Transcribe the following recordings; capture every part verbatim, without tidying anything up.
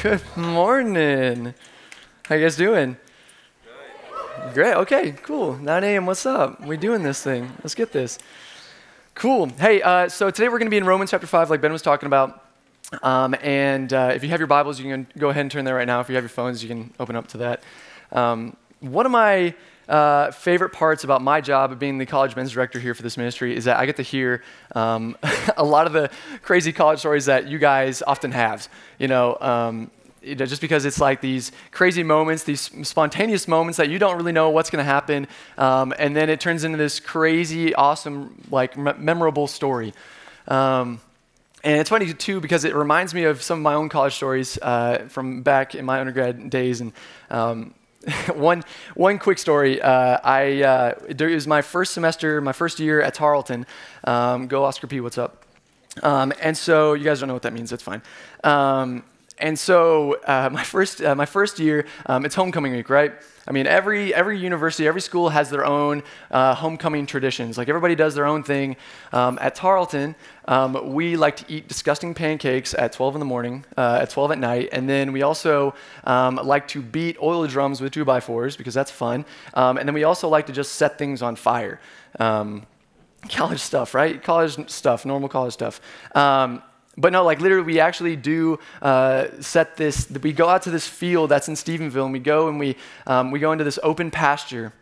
Good morning. How you guys doing? Good. Great. Okay, cool. nine a.m. What's up? We're doing this thing. Let's get this. Cool. Hey, uh, so today we're going to be in Romans chapter five, like Ben was talking about. Um, and uh, if you have your Bibles, you can go ahead and turn there right now. If you have your phones, you can open up to that. Um, one of my uh, favorite parts about my job of being the college men's director here for this ministry is that I get to hear um, a lot of the crazy college stories that you guys often have, you know, um, you know, just because it's like these crazy moments, these spontaneous moments that you don't really know what's going to happen. Um, and then it turns into this crazy, awesome, like m- memorable story. Um, And it's funny, too, because it reminds me of some of my own college stories uh, from back in my undergrad days. And um, one one quick story, uh, I uh, it was my first semester, my first year at Tarleton. Um, go Oscar P, what's up? Um, and so, you guys don't know what that means, that's fine. Um, and so, uh, my first uh, my first year, um, it's homecoming week, right? I mean, every every university, every school has their own uh, homecoming traditions. Like, everybody does their own thing. Um, at Tarleton, um, we like to eat disgusting pancakes at twelve in the morning, uh, at twelve at night, and then we also um, like to beat oil drums with two by fours, because that's fun, um, and then we also like to just set things on fire. Um, college stuff, right? College stuff, normal college stuff. Um, But no, like literally we actually do uh, set this, we go out to this field that's in Stephenville, and we go and we um, we go into this open pasture.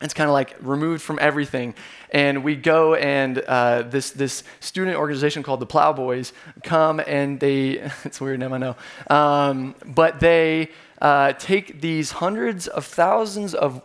It's kind of like removed from everything. And we go and uh, this this student organization called the Plowboys come and they, it's weird name, I know, um, but they uh, take these hundreds of thousands of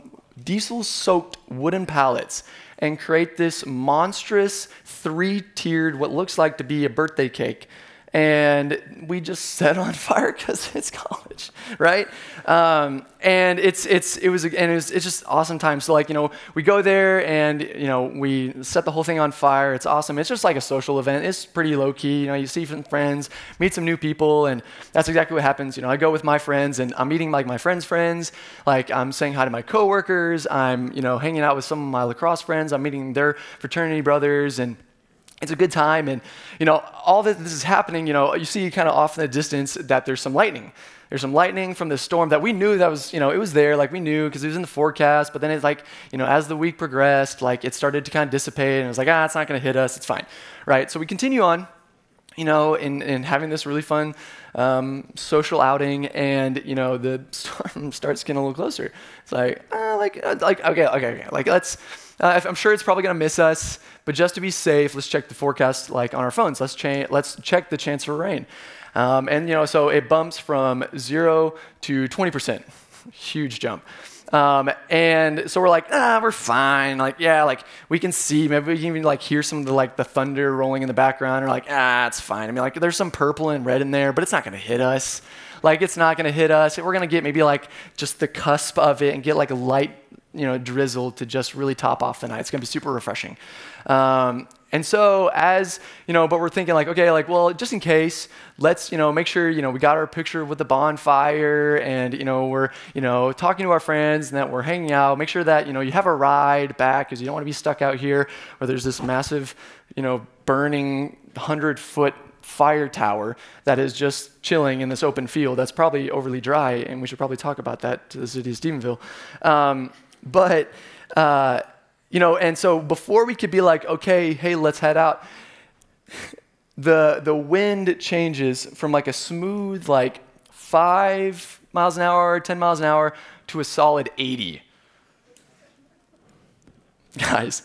diesel-soaked wooden pallets and create this monstrous three-tiered, what looks like to be a birthday cake. And we just set on fire because it's college, right? Um, and it's it's it was and it was, it's just awesome time. So like you know we go there and you know we set the whole thing on fire. It's awesome. It's just like a social event. It's pretty low key. You know you see some friends, meet some new people, and that's exactly what happens. You know I go with my friends and I'm meeting like my friends' friends. Like I'm saying hi to my coworkers. I'm you know hanging out with some of my lacrosse friends. I'm meeting their fraternity brothers and. It's a good time, and you know all that this is happening. You know, you see kind of off in the distance that there's some lightning. There's some lightning from the storm that we knew that was, you know, it was there. Like we knew because it was in the forecast. But then it's like, you know, as the week progressed, like it started to kind of dissipate, and it was like, ah, it's not going to hit us. It's fine, right? So we continue on, you know, in in having this really fun um, social outing, and you know the storm starts getting a little closer. It's like, ah, like, like, okay, okay, okay, like let's. Uh, I'm sure it's probably going to miss us, but just to be safe, let's check the forecast like on our phones. Let's, cha- let's check the chance for rain. Um, and, you know, so it bumps from zero to twenty percent. Huge jump. Um, and so we're like, ah, we're fine. Like, yeah, like we can see, maybe we can even like hear some of the, like the thunder rolling in the background. We're like, ah, it's fine. I mean, like there's some purple and red in there, but it's not going to hit us. Like it's not going to hit us. We're going to get maybe like just the cusp of it and get like a light, you know, drizzle to just really top off the night. It's going to be super refreshing. Um, and so as, you know, but we're thinking like, okay, like, well, just in case, let's, you know, make sure, you know, we got our picture with the bonfire and, you know, we're, you know, talking to our friends and that we're hanging out. Make sure that, you know, you have a ride back because you don't want to be stuck out here where there's this massive, you know, burning hundred-foot fire tower that is just chilling in this open field that's probably overly dry, and we should probably talk about that to the city of Stephenville. Um, But, uh, you know, and so before we could be like, okay, hey, let's head out, the the wind changes from like a smooth, like five miles an hour, ten miles an hour to a solid eighty. Guys,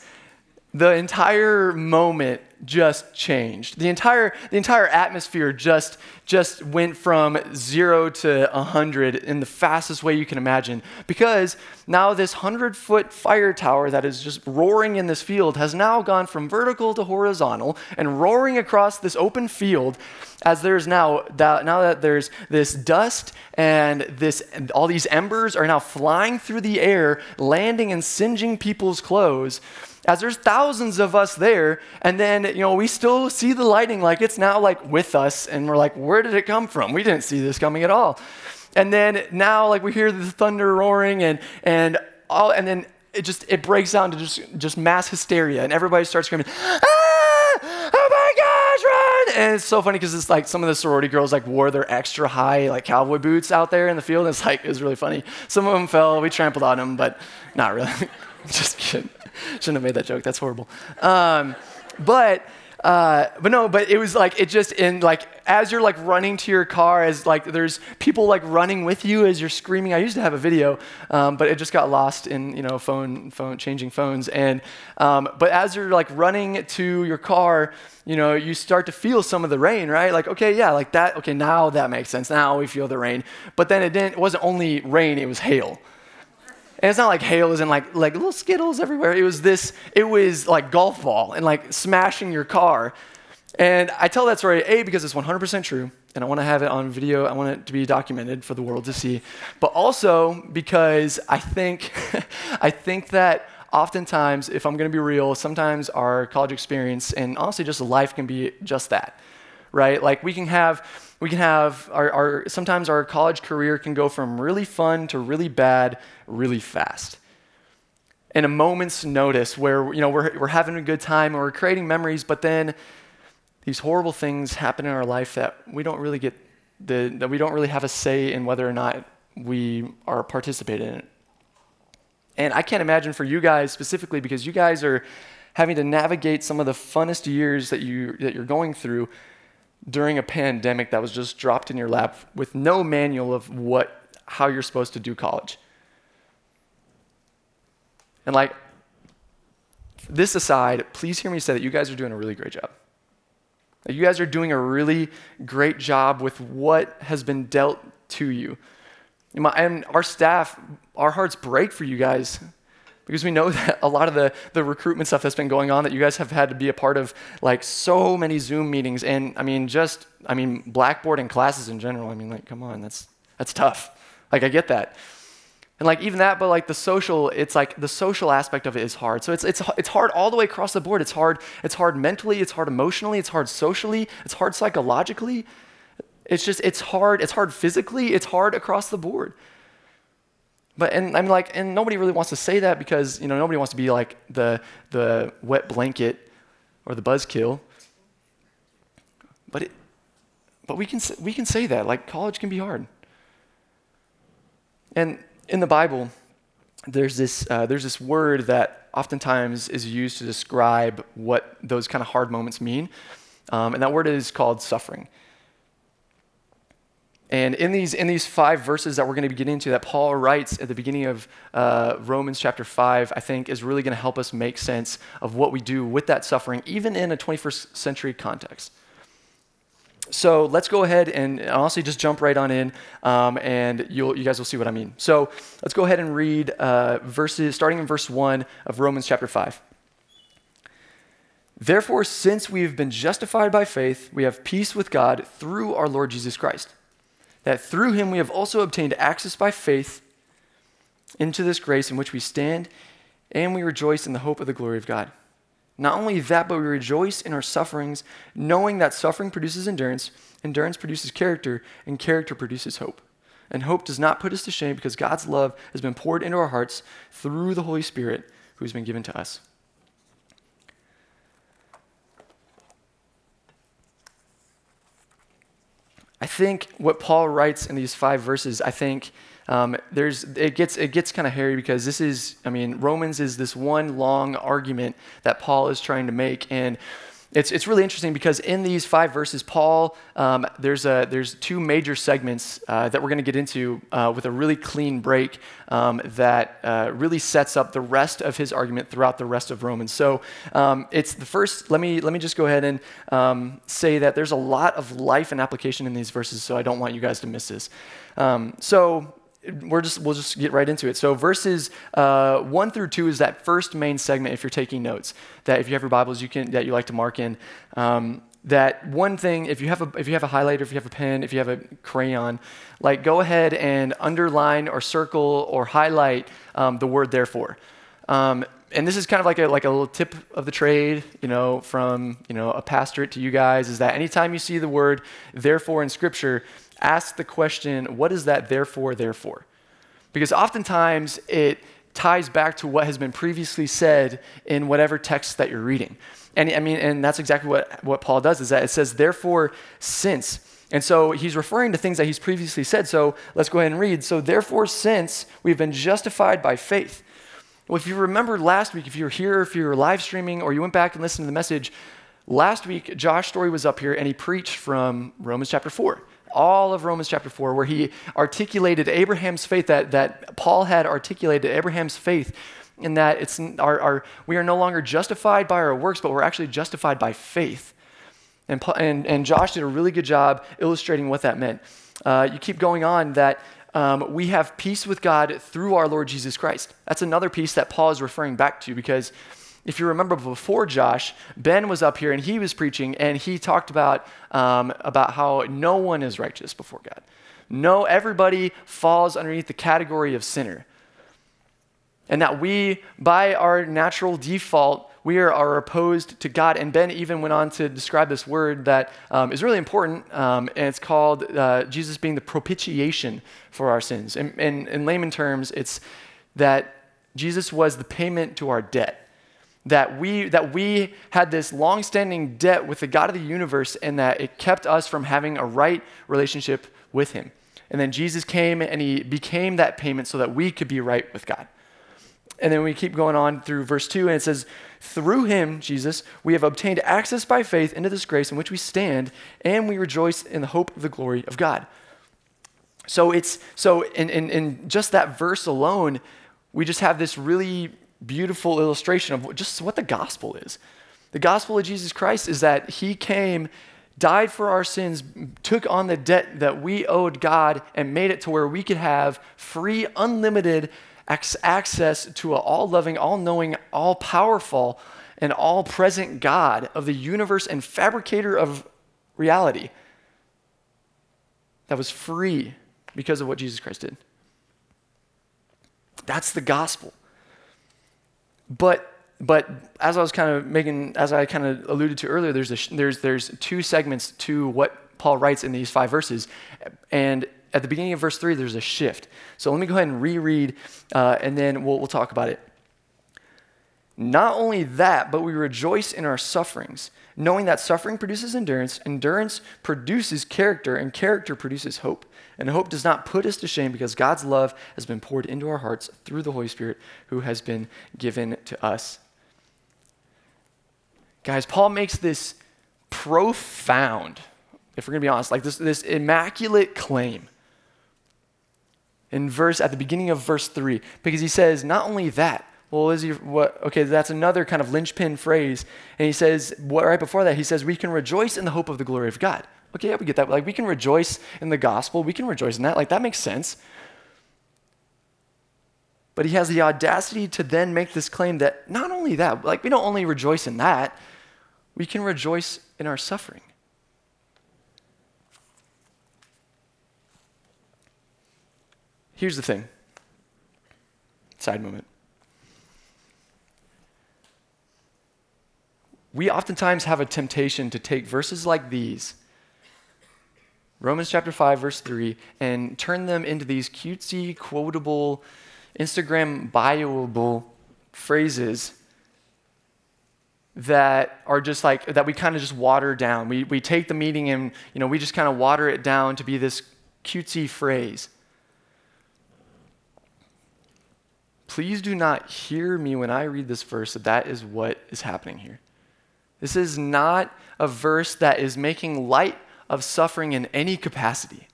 the entire moment just changed. The entire the entire atmosphere just just went from zero to one hundred in the fastest way you can imagine, because now this one hundred foot fire tower that is just roaring in this field has now gone from vertical to horizontal and roaring across this open field, as there's now that now that there's this dust and this and all these embers are now flying through the air, landing and singeing people's clothes. As there's thousands of us there, and then, you know, we still see the lighting, like it's now like with us, and we're like, where did it come from? We didn't see this coming at all. And then now, like, we hear the thunder roaring, and and all, and then it just it breaks down to just just mass hysteria, and everybody starts screaming, ah, oh my gosh, run! And it's so funny because it's like some of the sorority girls like wore their extra high like cowboy boots out there in the field. And it's like it was really funny. Some of them fell, we trampled on them, but not really. Just kidding. Shouldn't have made that joke. That's horrible. Um, but uh, but no, but it was like, it just in like, as you're like running to your car, as like there's people like running with you as you're screaming. I used to have a video, um, but it just got lost in, you know, phone, phone, changing phones. And, um, but as you're like running to your car, you know, you start to feel some of the rain, right? Like, okay, yeah, like that. Okay, now that makes sense. Now we feel the rain. But then it didn't, it wasn't only rain, it was hail. And it's not like hail isn't like like little skittles everywhere. It was this, it was like golf ball and like smashing your car. And I tell that story, A, because it's one hundred percent true, and I want to have it on video. I want it to be documented for the world to see. But also because I think, I think that oftentimes, if I'm going to be real, sometimes our college experience and honestly just life can be just that, right? Like we can have, we can have our, our, sometimes our college career can go from really fun to really bad, really fast. In a moment's notice where, you know, we're, we're having a good time and we're creating memories, but then these horrible things happen in our life that we don't really get the, that we don't really have a say in whether or not we are participating in it. And I can't imagine for you guys specifically, because you guys are having to navigate some of the funnest years that you, that you're going through during a pandemic that was just dropped in your lap with no manual of what, how you're supposed to do college. And like, this aside, please hear me say that you guys are doing a really great job. You guys are doing a really great job with what has been dealt to you. And, my, and our staff, our hearts break for you guys, because we know that a lot of the, the recruitment stuff that's been going on that you guys have had to be a part of, like so many Zoom meetings, and I mean, just, I mean, Blackboard and classes in general. I mean, like, come on, that's that's tough. Like, I get that. And like, even that, but like the social, it's like the social aspect of it is hard. So it's it's it's hard all the way across the board. It's hard, it's hard mentally, it's hard emotionally, it's hard socially, it's hard psychologically. It's just, it's hard, it's hard physically, it's hard across the board. But and I'm like, and nobody really wants to say that, because, you know, nobody wants to be like the the wet blanket or the buzzkill. But it, but we can we can say that, like, college can be hard. And in the Bible, there's this uh, there's this word that oftentimes is used to describe what those kind of hard moments mean, um, and that word is called suffering. And in these in these five verses that we're going to be getting into, that Paul writes at the beginning of uh, Romans chapter five, I think is really going to help us make sense of what we do with that suffering, even in a twenty-first century context. So let's go ahead and honestly just jump right on in, um, and you'll, you guys will see what I mean. So let's go ahead and read uh, verses, starting in verse one of Romans chapter five. Therefore, since we have been justified by faith, we have peace with God through our Lord Jesus Christ, that through him we have also obtained access by faith into this grace in which we stand, and we rejoice in the hope of the glory of God. Not only that, but we rejoice in our sufferings, knowing that suffering produces endurance, endurance produces character, and character produces hope. And hope does not put us to shame, because God's love has been poured into our hearts through the Holy Spirit who has been given to us. I think what Paul writes in these five verses, I think um, there's it gets it gets kind of hairy, because this is, I mean, Romans is this one long argument that Paul is trying to make, and It's it's really interesting because in these five verses, Paul, um, there's a, there's two major segments uh, that we're going to get into uh, with a really clean break um, that uh, really sets up the rest of his argument throughout the rest of Romans. So um, it's the first. Let me let me just go ahead and um, say that there's a lot of life and application in these verses. So I don't want you guys to miss this. Um, so. We're just, we'll just get right into it. So verses uh, one through two is that first main segment, if you're taking notes, that if you have your Bibles, you can, that you like to mark in. Um, that one thing, if you have a, if you have a highlighter, if you have a pen, if you have a crayon, like go ahead and underline or circle or highlight um, the word therefore. Um, and this is kind of like a, like a little tip of the trade, you know, from, you know, a pastorate to you guys, is that anytime you see the word therefore in Scripture, ask the question, what is that therefore, therefore? Because oftentimes it ties back to what has been previously said in whatever text that you're reading. And I mean, and that's exactly what, what Paul does, is that it says, therefore, since. And so he's referring to things that he's previously said. So let's go ahead and read. So therefore, since we've been justified by faith. Well, if you remember last week, if you were here, if you were live streaming, or you went back and listened to the message, last week, Josh Story was up here and he preached from Romans chapter four. All of Romans chapter four, where he articulated Abraham's faith, that, that Paul had articulated Abraham's faith in that it's our, our we are no longer justified by our works, but we're actually justified by faith. And, and, and Josh did a really good job illustrating what that meant. Uh, you keep going on that um, we have peace with God through our Lord Jesus Christ. That's another piece that Paul is referring back to, because if you remember before Josh, Ben was up here and he was preaching and he talked about um, about how no one is righteous before God. No, everybody falls underneath the category of sinner. And that we, by our natural default, we are, are opposed to God. And Ben even went on to describe this word that um, is really important, um, and it's called uh, Jesus being the propitiation for our sins. And, and in layman terms, it's that Jesus was the payment to our debt. That we that we had this long-standing debt with the God of the universe, and that it kept us from having a right relationship with him. And then Jesus came and he became that payment so that we could be right with God. And then we keep going on through verse two, and it says, through him, Jesus, we have obtained access by faith into this grace in which we stand, and we rejoice in the hope of the glory of God. So it's so in in, in just that verse alone, we just have this really beautiful illustration of just what the gospel is. The gospel of Jesus Christ is that he came, died for our sins, took on the debt that we owed God, and made it to where we could have free, unlimited access to an all-loving, all-knowing, all-powerful, and all-present God of the universe and fabricator of reality that was free because of what Jesus Christ did. That's the gospel. But but as I was kind of making, as I kind of alluded to earlier, there's a, there's there's two segments to what Paul writes in these five verses, and at the beginning of verse three, there's a shift. So let me go ahead and reread, uh, and then we'll we'll talk about it. Not only that, but we rejoice in our sufferings, knowing that suffering produces endurance, endurance produces character, and character produces hope. And hope does not put us to shame because God's love has been poured into our hearts through the Holy Spirit who has been given to us. Guys, Paul makes this profound, if we're going to be honest, like this, this immaculate claim in verse, at the beginning of verse three, because he says, not only that, well, is he, what, okay, that's another kind of linchpin phrase. And he says, what, right before that, he says, we can rejoice in the hope of the glory of God. Okay, yeah, we get that. Like, we can rejoice in the gospel. We can rejoice in that. Like, that makes sense. But he has the audacity to then make this claim that not only that, like, we don't only rejoice in that, we can rejoice in our suffering. Here's the thing. Side moment. We oftentimes have a temptation to take verses like these, Romans chapter five, verse three, and turn them into these cutesy, quotable, Instagram bioable phrases that are just like, that we kind of just water down. We we take the meaning and, you know, we just kind of water it down to be this cutesy phrase. Please do not hear me when I read this verse that that is what is happening here. This is not a verse that is making light of suffering in any capacity.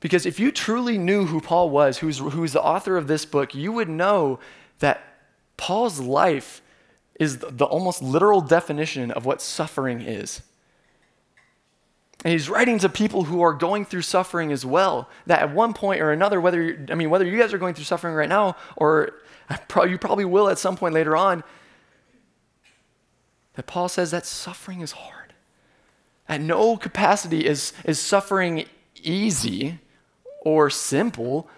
Because if you truly knew who Paul was, who's, who's the author of this book, you would know that Paul's life is the almost literal definition of what suffering is. And he's writing to people who are going through suffering as well, that at one point or another, whether you're, I mean, whether you guys are going through suffering right now, or you probably will at some point later on, that Paul says that suffering is hard. At no capacity is, is suffering easy or simple.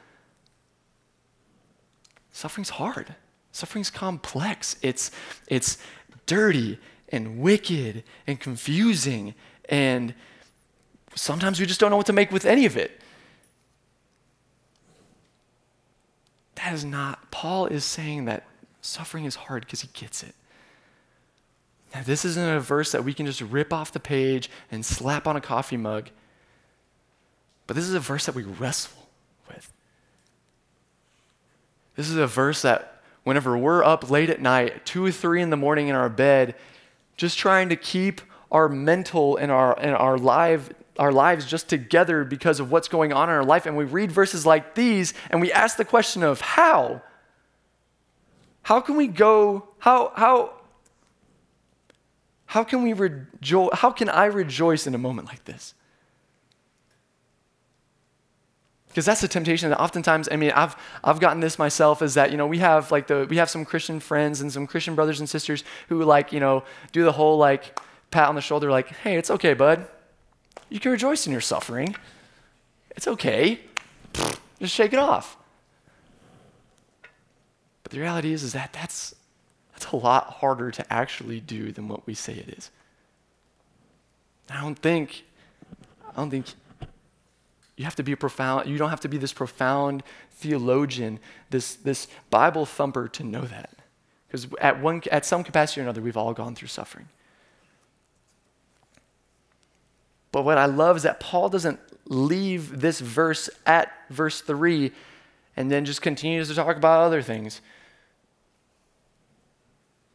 Suffering's hard. Suffering's complex. It's, it's dirty and wicked and confusing, and sometimes we just don't know what to make with any of it. That is not, Paul is saying that suffering is hard because he gets it. Now, this isn't a verse that we can just rip off the page and slap on a coffee mug, but this is a verse that we wrestle with. This is a verse that whenever we're up late at night, two or three in the morning in our bed, just trying to keep our mental and our and our live our lives just together because of what's going on in our life, and we read verses like these, and we ask the question of how. How can we go? How how how can we rejoice? How can I rejoice in a moment like this? Because that's the temptation that oftentimes, I mean, I've I've gotten this myself, is that, you know, we have like the we have some Christian friends and some Christian brothers and sisters who, like, you know, do the whole like pat on the shoulder, like, hey, it's okay, bud. You can rejoice in your suffering. It's okay. Just shake it off. But the reality is, is that that's, that's a lot harder to actually do than what we say it is. I don't think, I don't think you have to be a profound, you don't have to be this profound theologian, this, this Bible thumper to know that. Because at one, at some capacity or another, we've all gone through suffering. But what I love is that Paul doesn't leave this verse at verse three and then just continues to talk about other things.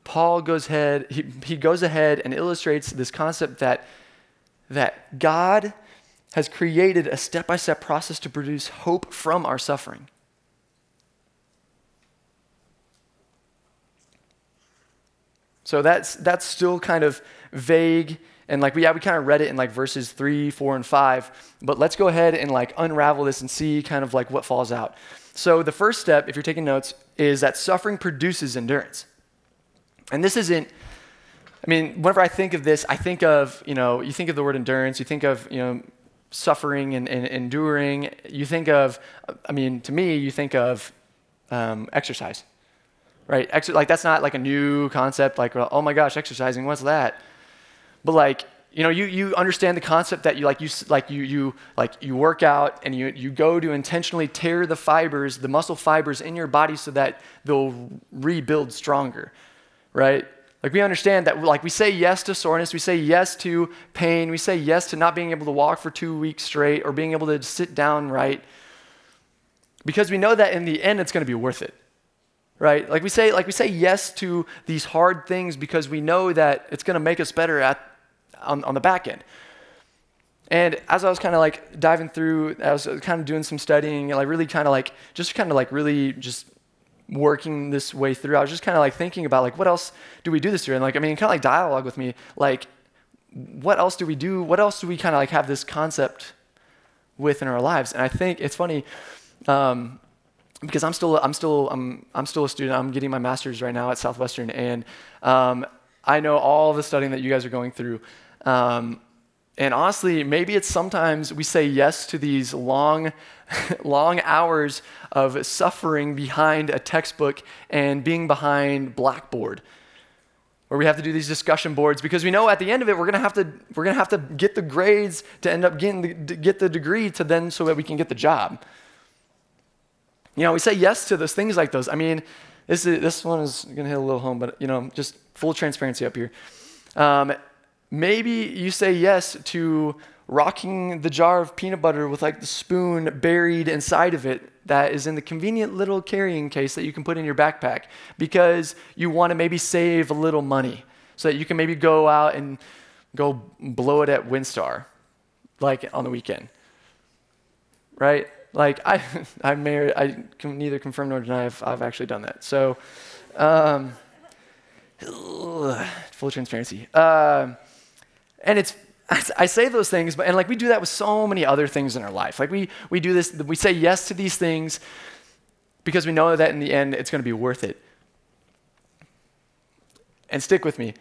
Paul goes ahead, he, he goes ahead and illustrates this concept that, that God has created a step-by-step process to produce hope from our suffering. So that's that's still kind of vague. And like we, yeah, we kind of read it in like verses three, four, and five, but let's go ahead and like unravel this and see kind of like what falls out. So the first step, if you're taking notes, is that suffering produces endurance. And this isn't, I mean, whenever I think of this, I think of, you know, you think of the word endurance, you think of, you know, suffering and, and enduring. You think of, I mean, to me, you think of um, exercise, right? Ex- like that's not like a new concept, like, oh my gosh, exercising, what's that? But like, you know, you, you understand the concept that you like you like you you like you work out and you you go to intentionally tear the fibers, the muscle fibers in your body so that they'll rebuild stronger, right? Like we understand that, like we say yes to soreness, we say yes to pain, we say yes to not being able to walk for two weeks straight or being able to sit down right, because we know that in the end it's going to be worth it. Right? Like we say, like we say yes to these hard things because we know that it's going to make us better at on, on the back end. And as I was kind of like diving through, I was kind of doing some studying, and like really kind of like just kind of like really just working this way through. I was just kind of like thinking about like what else do we do this year? And like, I mean, kind of like dialogue with me, like what else do we do? What else do we kind of like have this concept with in our lives? And I think it's funny. Um, Because I'm still, I'm still, I'm, I'm still a student. I'm getting my master's right now at Southwestern, and um, I know all the studying that you guys are going through. Um, and honestly, maybe it's sometimes we say yes to these long, long hours of suffering behind a textbook and being behind Blackboard, where we have to do these discussion boards because we know at the end of it we're gonna have to, we're gonna have to get the grades to end up getting, the, get the degree to then so that we can get the job. You know, we say yes to those things like those. I mean, this is, this one is going to hit a little home, but, you know, just full transparency up here. Um, maybe you say yes to rocking the jar of peanut butter with, like, the spoon buried inside of it that is in the convenient little carrying case that you can put in your backpack because you want to maybe save a little money so that you can maybe go out and go blow it at Windstar, like on the weekend, right? Like I, I may, I can neither confirm nor deny if I've actually done that. So, um, full transparency. Uh, and it's, I say those things, but and like we do that with so many other things in our life. Like we we do this, we say yes to these things because we know that in the end it's going to be worth it. And stick with me.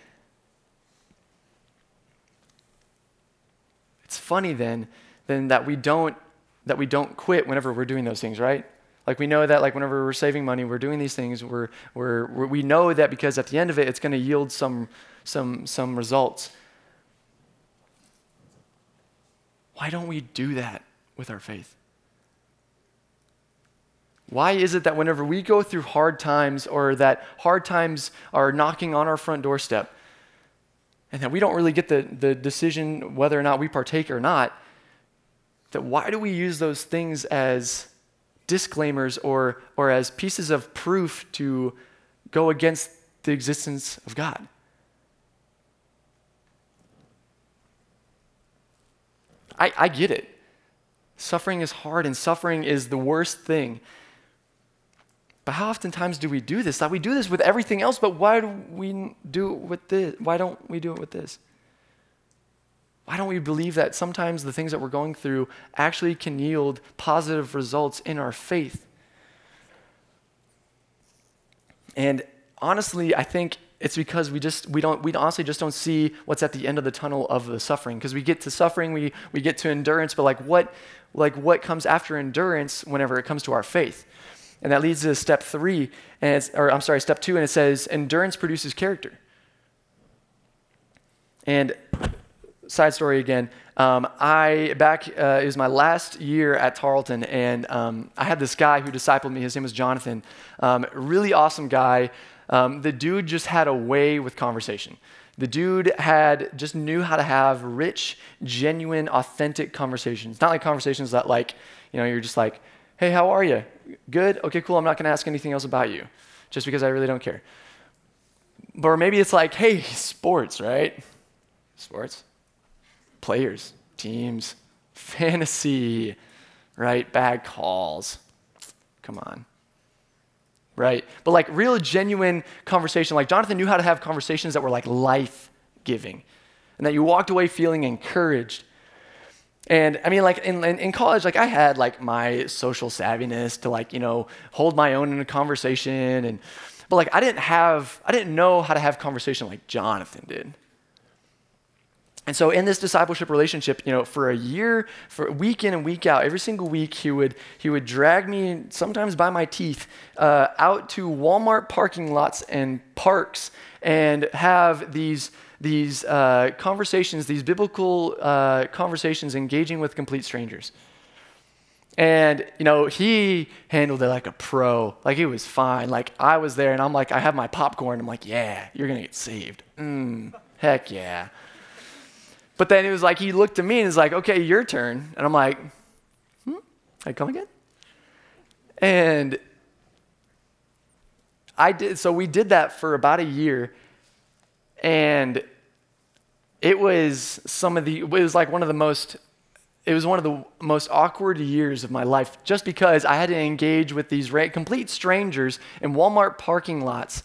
It's funny then, then that we don't that we don't quit whenever we're doing those things, right? Like we know that like whenever we're saving money, we're doing these things. We're we're we know that because at the end of it, it's going to yield some some some results. Why don't we do that with our faith? Why is it that whenever we go through hard times or that hard times are knocking on our front doorstep and that we don't really get the, the decision whether or not we partake or not, that why do we use those things as disclaimers or, or as pieces of proof to go against the existence of God? I, I get it. Suffering is hard and suffering is the worst thing. But how oftentimes do we do this? Like we do this with everything else, but why do we do it with this? Why don't we do it with this? Why don't we believe that sometimes the things that we're going through actually can yield positive results in our faith? And honestly, I think it's because we just we don't we honestly just don't see what's at the end of the tunnel of the suffering. Because we get to suffering, we we get to endurance, but like what like what comes after endurance whenever it comes to our faith? And that leads to step three, and it's, or I'm sorry, step two, and it says endurance produces character. And side story again, um, I back uh, it was my last year at Tarleton, and um, I had this guy who discipled me. His name was Jonathan, um, really awesome guy. Um, the dude just had a way with conversation. The dude had just knew how to have rich, genuine, authentic conversations. Not like conversations that like, you know, you're just like, hey, how are you? Good? Okay, cool. I'm not going to ask anything else about you just because I really don't care. Or maybe it's like, hey, sports, right? Sports, players, teams, fantasy, right? Bad calls. Come on. Right? But like real genuine conversation, like Jonathan knew how to have conversations that were like life-giving and that you walked away feeling encouraged. And I mean, like in, in college, like I had like my social savviness to like, you know, hold my own in a conversation. And, but like, I didn't have, I didn't know how to have conversation like Jonathan did. And so in this discipleship relationship, you know, for a year, for week in and week out, every single week he would he would drag me, sometimes by my teeth, uh, out to Walmart parking lots and parks and have these these uh, conversations, these biblical uh, conversations, engaging with complete strangers. And, you know, he handled it like a pro. Like, it was fine. Like, I was there, and I'm like, I have my popcorn. I'm like, yeah, you're going to get saved. Mm, heck yeah. But then it was like, he looked at me and was like, okay, your turn. And I'm like, hmm, I come again? And I did, so we did that for about a year. And it was some of the, it was like one of the most, it was one of the most awkward years of my life just because I had to engage with these complete strangers in Walmart parking lots,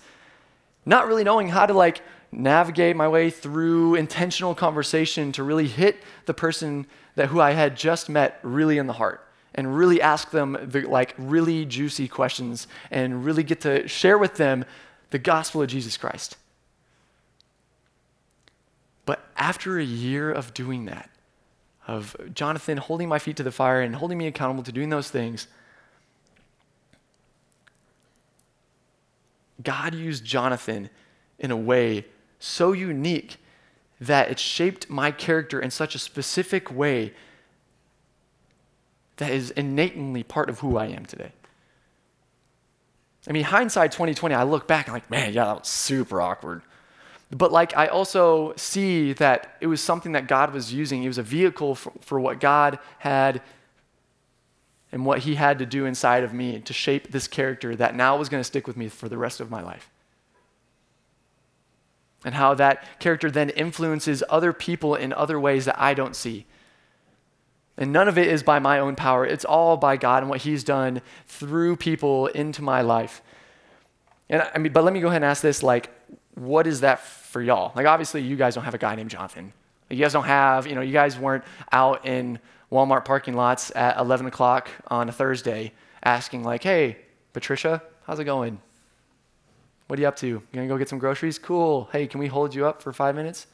not really knowing how to like, navigate my way through intentional conversation to really hit the person that who I had just met really in the heart and really ask them the like really juicy questions and really get to share with them the gospel of Jesus Christ. But after a year of doing that, of Jonathan holding my feet to the fire and holding me accountable to doing those things, God used Jonathan in a way so unique that it shaped my character in such a specific way that is innately part of who I am today. I mean, hindsight twenty twenty, I look back and like, man, yeah, that was super awkward. But like, I also see that it was something that God was using. It was a vehicle for, for what God had and what he had to do inside of me to shape this character that now was going to stick with me for the rest of my life. and how that character then influences other people in other ways that I don't see. And none of it is by my own power. It's all by God and what he's done through people into my life. And I mean, but let me go ahead and ask this, like, what is that for y'all? Like, obviously, you guys don't have a guy named Jonathan. You guys don't have, you know, you guys weren't out in Walmart parking lots at eleven o'clock on a Thursday asking like, hey, Patricia, how's it going? What are you up to? You gonna go get some groceries? Cool. Hey, can we hold you up for five minutes?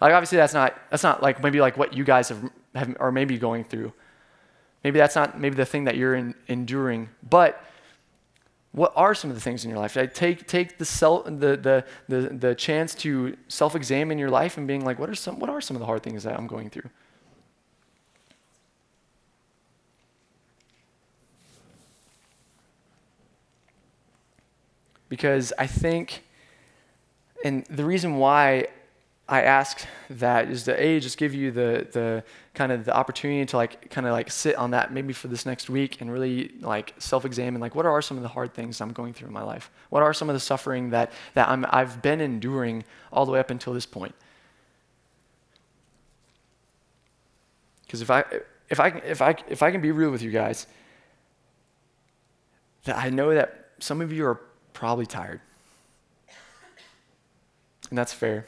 Like, obviously, that's not, that's not like maybe like what you guys have, have or maybe going through. Maybe that's not maybe the thing that you're in, enduring, but what are some of the things in your life? I take take the self the, the the the chance to self-examine your life and being like, what are some what are some of the hard things that I'm going through? Because I think, and the reason why I asked that is to A, just give you the the kind of the opportunity to like kind of like sit on that maybe for this next week and really like self-examine like what are some of the hard things I'm going through in my life? What are some of the suffering that that I'm I've been enduring all the way up until this point? Because if I if I if I if I can be real with you guys, that I know that some of you are probably tired, and that's fair.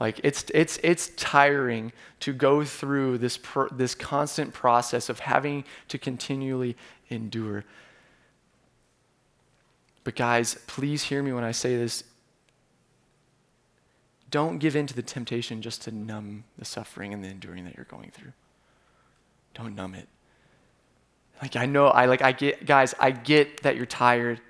Like it's it's it's tiring to go through this per, this constant process of having to continually endure. But guys, please hear me when I say this. Don't give in to the temptation just to numb the suffering and the enduring that you're going through. Don't numb it. Like I know I like I get guys, I get that you're tired.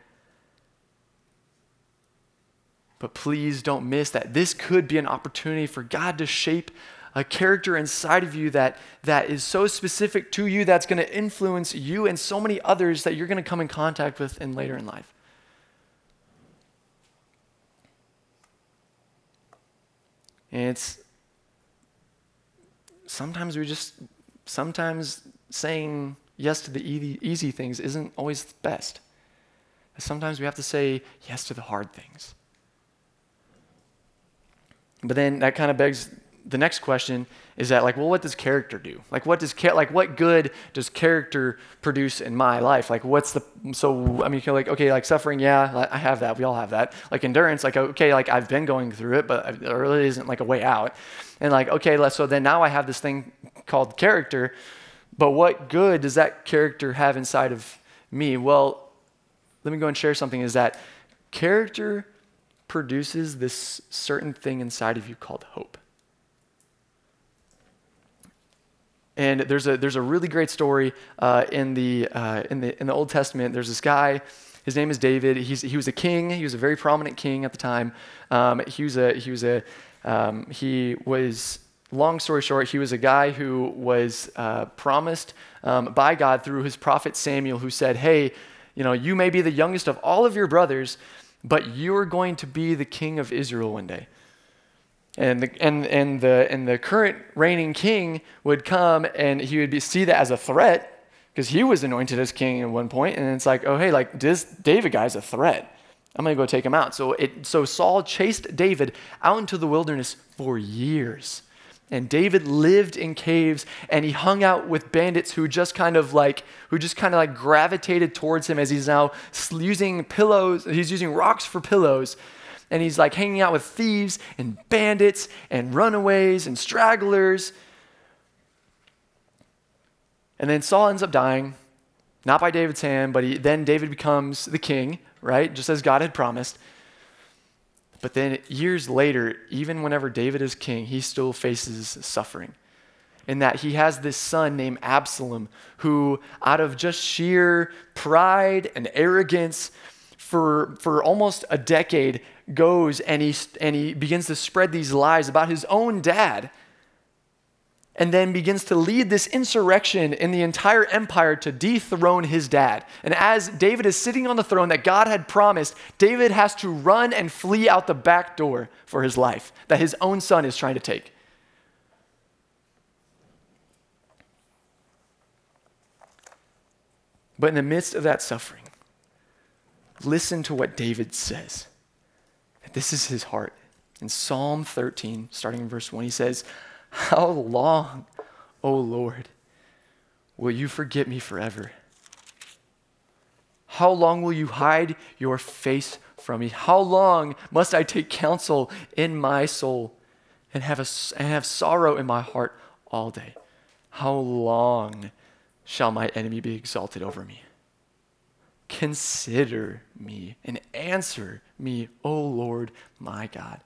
But please don't miss that this could be an opportunity for God to shape a character inside of you that, that is so specific to you that's going to influence you and so many others that you're going to come in contact with in later in life. And it's sometimes we just, sometimes saying yes to the easy, easy things isn't always the best. Sometimes we have to say yes to the hard things. But then that kind of begs the next question is that like, well, what does character do? Like what does char- like what good does character produce in my life? Like what's the, so I mean, like, okay, like suffering, yeah, I have that. We all have that. Like endurance, like, okay, like I've been going through it, but there really isn't like a way out. And like, okay, let's, so then now I have this thing called character, but what good does that character have inside of me? Well, let me go and share something is that character produces this certain thing inside of you called hope. And there's a there's a really great story uh, in the uh, in the in the Old Testament. There's this guy. His name is David. He's he was a king. He was a very prominent king at the time. Um, he was a he was a um, he was. Long story short, he was a guy who was uh, promised um, by God through his prophet Samuel, who said, "Hey, you know, you may be the youngest of all of your brothers, but you're going to be the king of Israel one day." And the and and the and the current reigning king would come and he would be, see that as a threat because he was anointed as king at one point, and it's like, oh hey, like this David guy's a threat. I'm gonna go take him out. So it so Saul chased David out into the wilderness for years. And David lived in caves and he hung out with bandits who just kind of like, who just kind of like gravitated towards him as he's now using pillows, he's using rocks for pillows. And he's like hanging out with thieves and bandits and runaways and stragglers. And then Saul ends up dying, not by David's hand, but he, then David becomes the king, right? Just as God had promised. But then years later, even whenever David is king, he still faces suffering in that he has this son named Absalom who, out of just sheer pride and arrogance, for for almost a decade goes and he, and he begins to spread these lies about his own dad and then begins to lead this insurrection in the entire empire to dethrone his dad. And as David is sitting on the throne that God had promised, David has to run and flee out the back door for his life that his own son is trying to take. But in the midst of that suffering, listen to what David says. that this is his heart. In Psalm thirteen, starting in verse one, he says, "How long, O Lord, will you forget me forever? How long will you hide your face from me? How long must I take counsel in my soul and have, a, and have sorrow in my heart all day? How long shall my enemy be exalted over me? Consider me and answer me, O Lord my God.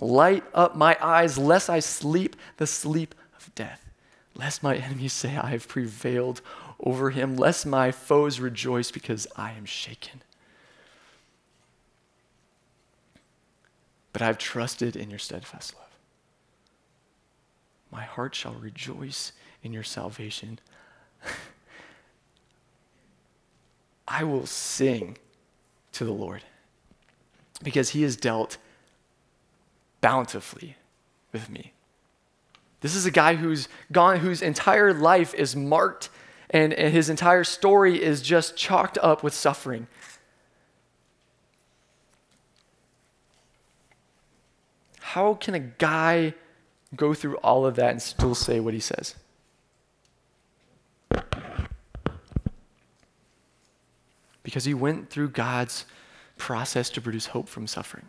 Light up my eyes, lest I sleep the sleep of death, lest my enemies say I have prevailed over him, lest my foes rejoice because I am shaken. But I've trusted in your steadfast love. My heart shall rejoice in your salvation. I will sing to the Lord because he has dealt bountifully with me." This is a guy who's gone, whose entire life is marked and, and his entire story is just chalked up with suffering. How can a guy go through all of that and still say what he says? Because he went through God's process to produce hope from suffering.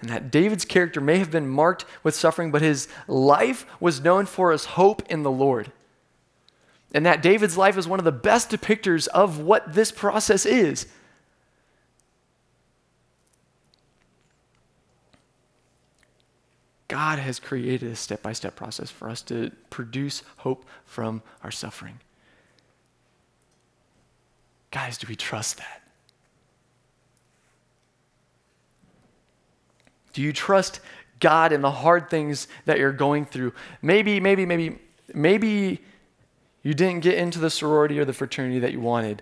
And that David's character may have been marked with suffering, but his life was known for his hope in the Lord. And that David's life is one of the best depictors of what this process is. God has created a step-by-step process for us to produce hope from our suffering. Guys, do we trust that? Do you trust God in the hard things that you're going through? Maybe, maybe, maybe, maybe you didn't get into the sorority or the fraternity that you wanted.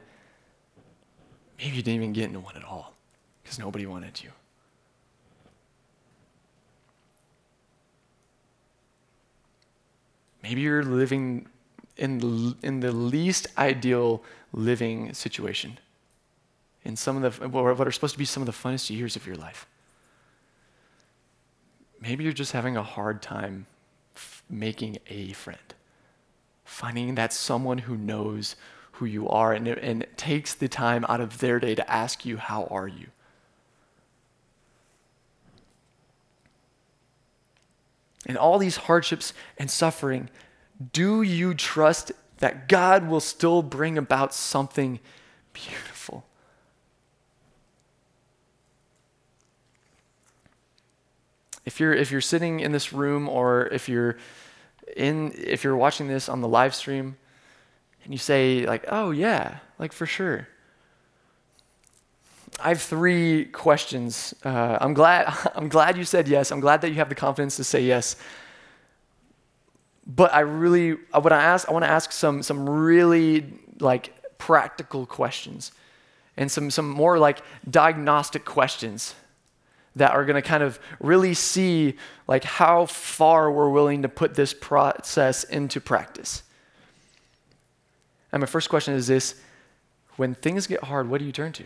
Maybe you didn't even get into one at all because nobody wanted you. Maybe you're living in, in the least ideal living situation, in some of the, what are supposed to be some of the funnest years of your life. Maybe you're just having a hard time f- making a friend, finding that someone who knows who you are and, and takes the time out of their day to ask you, how are you? In all these hardships and suffering, do you trust that God will still bring about something beautiful? If you're if you're sitting in this room, or if you're in if you're watching this on the live stream, and you say like, "Oh yeah, like for sure," I have three questions. Uh, I'm glad I'm glad you said yes. I'm glad that you have the confidence to say yes. But I really, what I ask, I want to ask some some really like practical questions, and some some more like diagnostic questions that are going to kind of really see like how far we're willing to put this process into practice. And my first question is this: when things get hard, what do you turn to?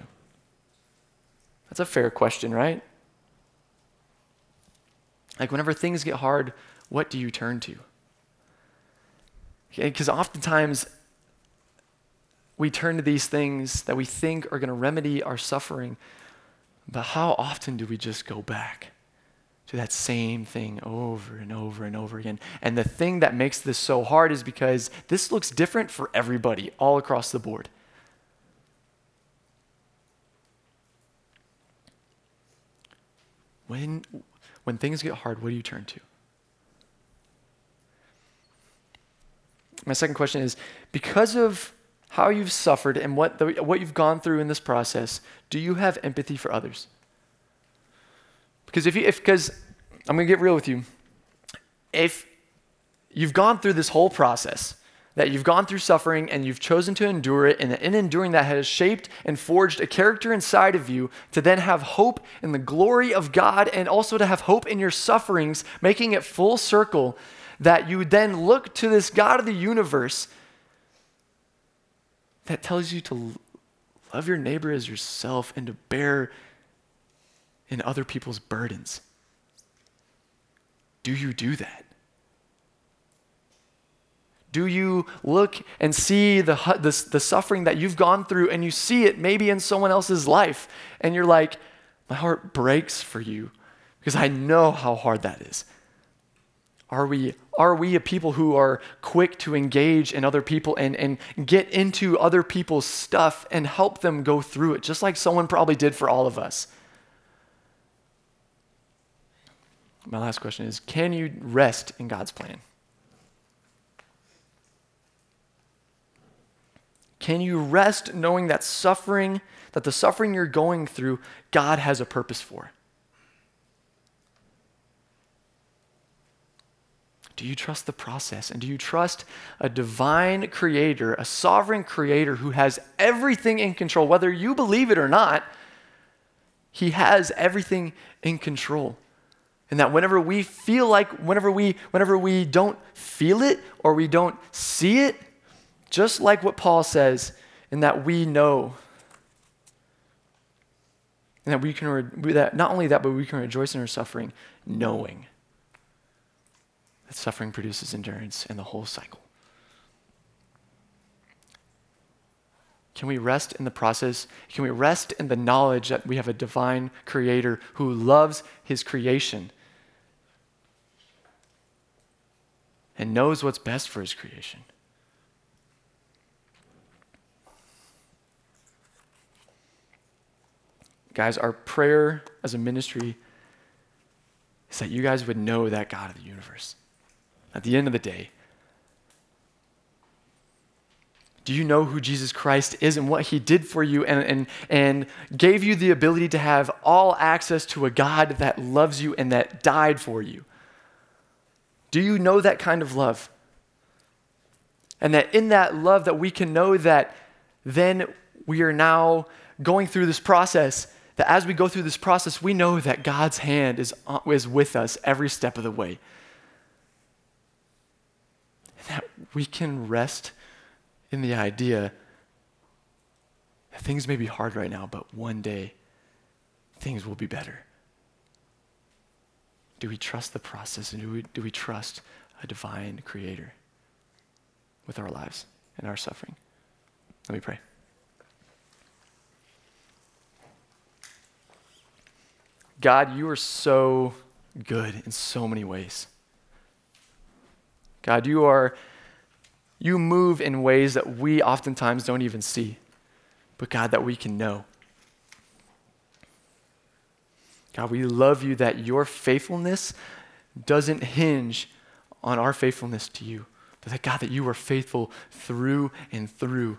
That's a fair question, right? Like whenever things get hard, what do you turn to? Because oftentimes we turn to these things that we think are going to remedy our suffering, but how often do we just go back to that same thing over and over and over again? And the thing that makes this so hard is because this looks different for everybody all across the board. When when things get hard, what do you turn to? My second question is, because of how you've suffered and what the, what you've gone through in this process, do you have empathy for others? Because if you, if because I'm gonna get real with you, if you've gone through this whole process, that you've gone through suffering and you've chosen to endure it, and in enduring that has shaped and forged a character inside of you to then have hope in the glory of God, and also to have hope in your sufferings, making it full circle, that you then look to this God of the universe that tells you to love your neighbor as yourself and to bear in other people's burdens. Do you do that? Do you look and see the, the, the suffering that you've gone through and you see it maybe in someone else's life and you're like, my heart breaks for you because I know how hard that is. Are we, are we a people who are quick to engage in other people and, and get into other people's stuff and help them go through it, just like someone probably did for all of us? My last question is, can you rest in God's plan? Can you rest knowing that suffering, that the suffering you're going through, God has a purpose for? Do you trust the process? And do you trust a divine creator, a sovereign creator who has everything in control? Whether you believe it or not, he has everything in control. And that whenever we feel like, whenever we, whenever we don't feel it or we don't see it, just like what Paul says, in that we know, and that we can, re- that not only that, but we can rejoice in our suffering, knowing that suffering produces endurance and the whole cycle. Can we rest in the process? Can we rest in the knowledge that we have a divine creator who loves his creation and knows what's best for his creation? Guys, our prayer as a ministry is that you guys would know that God of the universe. At the end of the day, do you know who Jesus Christ is and what he did for you and, and, and gave you the ability to have all access to a God that loves you and that died for you? Do you know that kind of love? And that in that love that we can know that then we are now going through this process, that as we go through this process, we know that God's hand is, is with us every step of the way. That we can rest in the idea that things may be hard right now, but one day things will be better. Do we trust the process, and do we, do we trust a divine creator with our lives and our suffering? Let me pray. God, you are so good in so many ways. God, you are, you move in ways that we oftentimes don't even see, but God, that we can know. God, we love you that your faithfulness doesn't hinge on our faithfulness to you, but that God, that you are faithful through and through,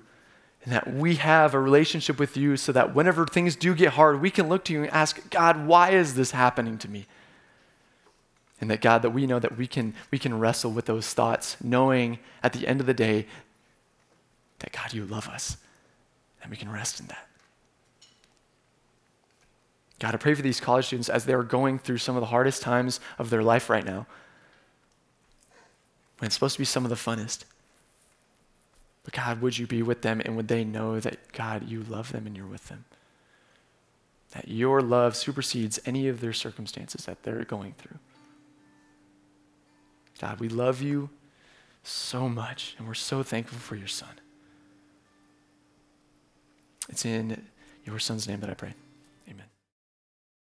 and that we have a relationship with you so that whenever things do get hard, we can look to you and ask, God, why is this happening to me? And that, God, that we know that we can we can wrestle with those thoughts, knowing at the end of the day that, God, you love us, and we can rest in that. God, I pray for these college students as they are going through some of the hardest times of their life right now, when it's supposed to be some of the funnest. But God, would you be with them, and would they know that, God, you love them and you're with them? That your love supersedes any of their circumstances that they're going through. God, we love you so much, and we're so thankful for your son. It's in your son's name that I pray.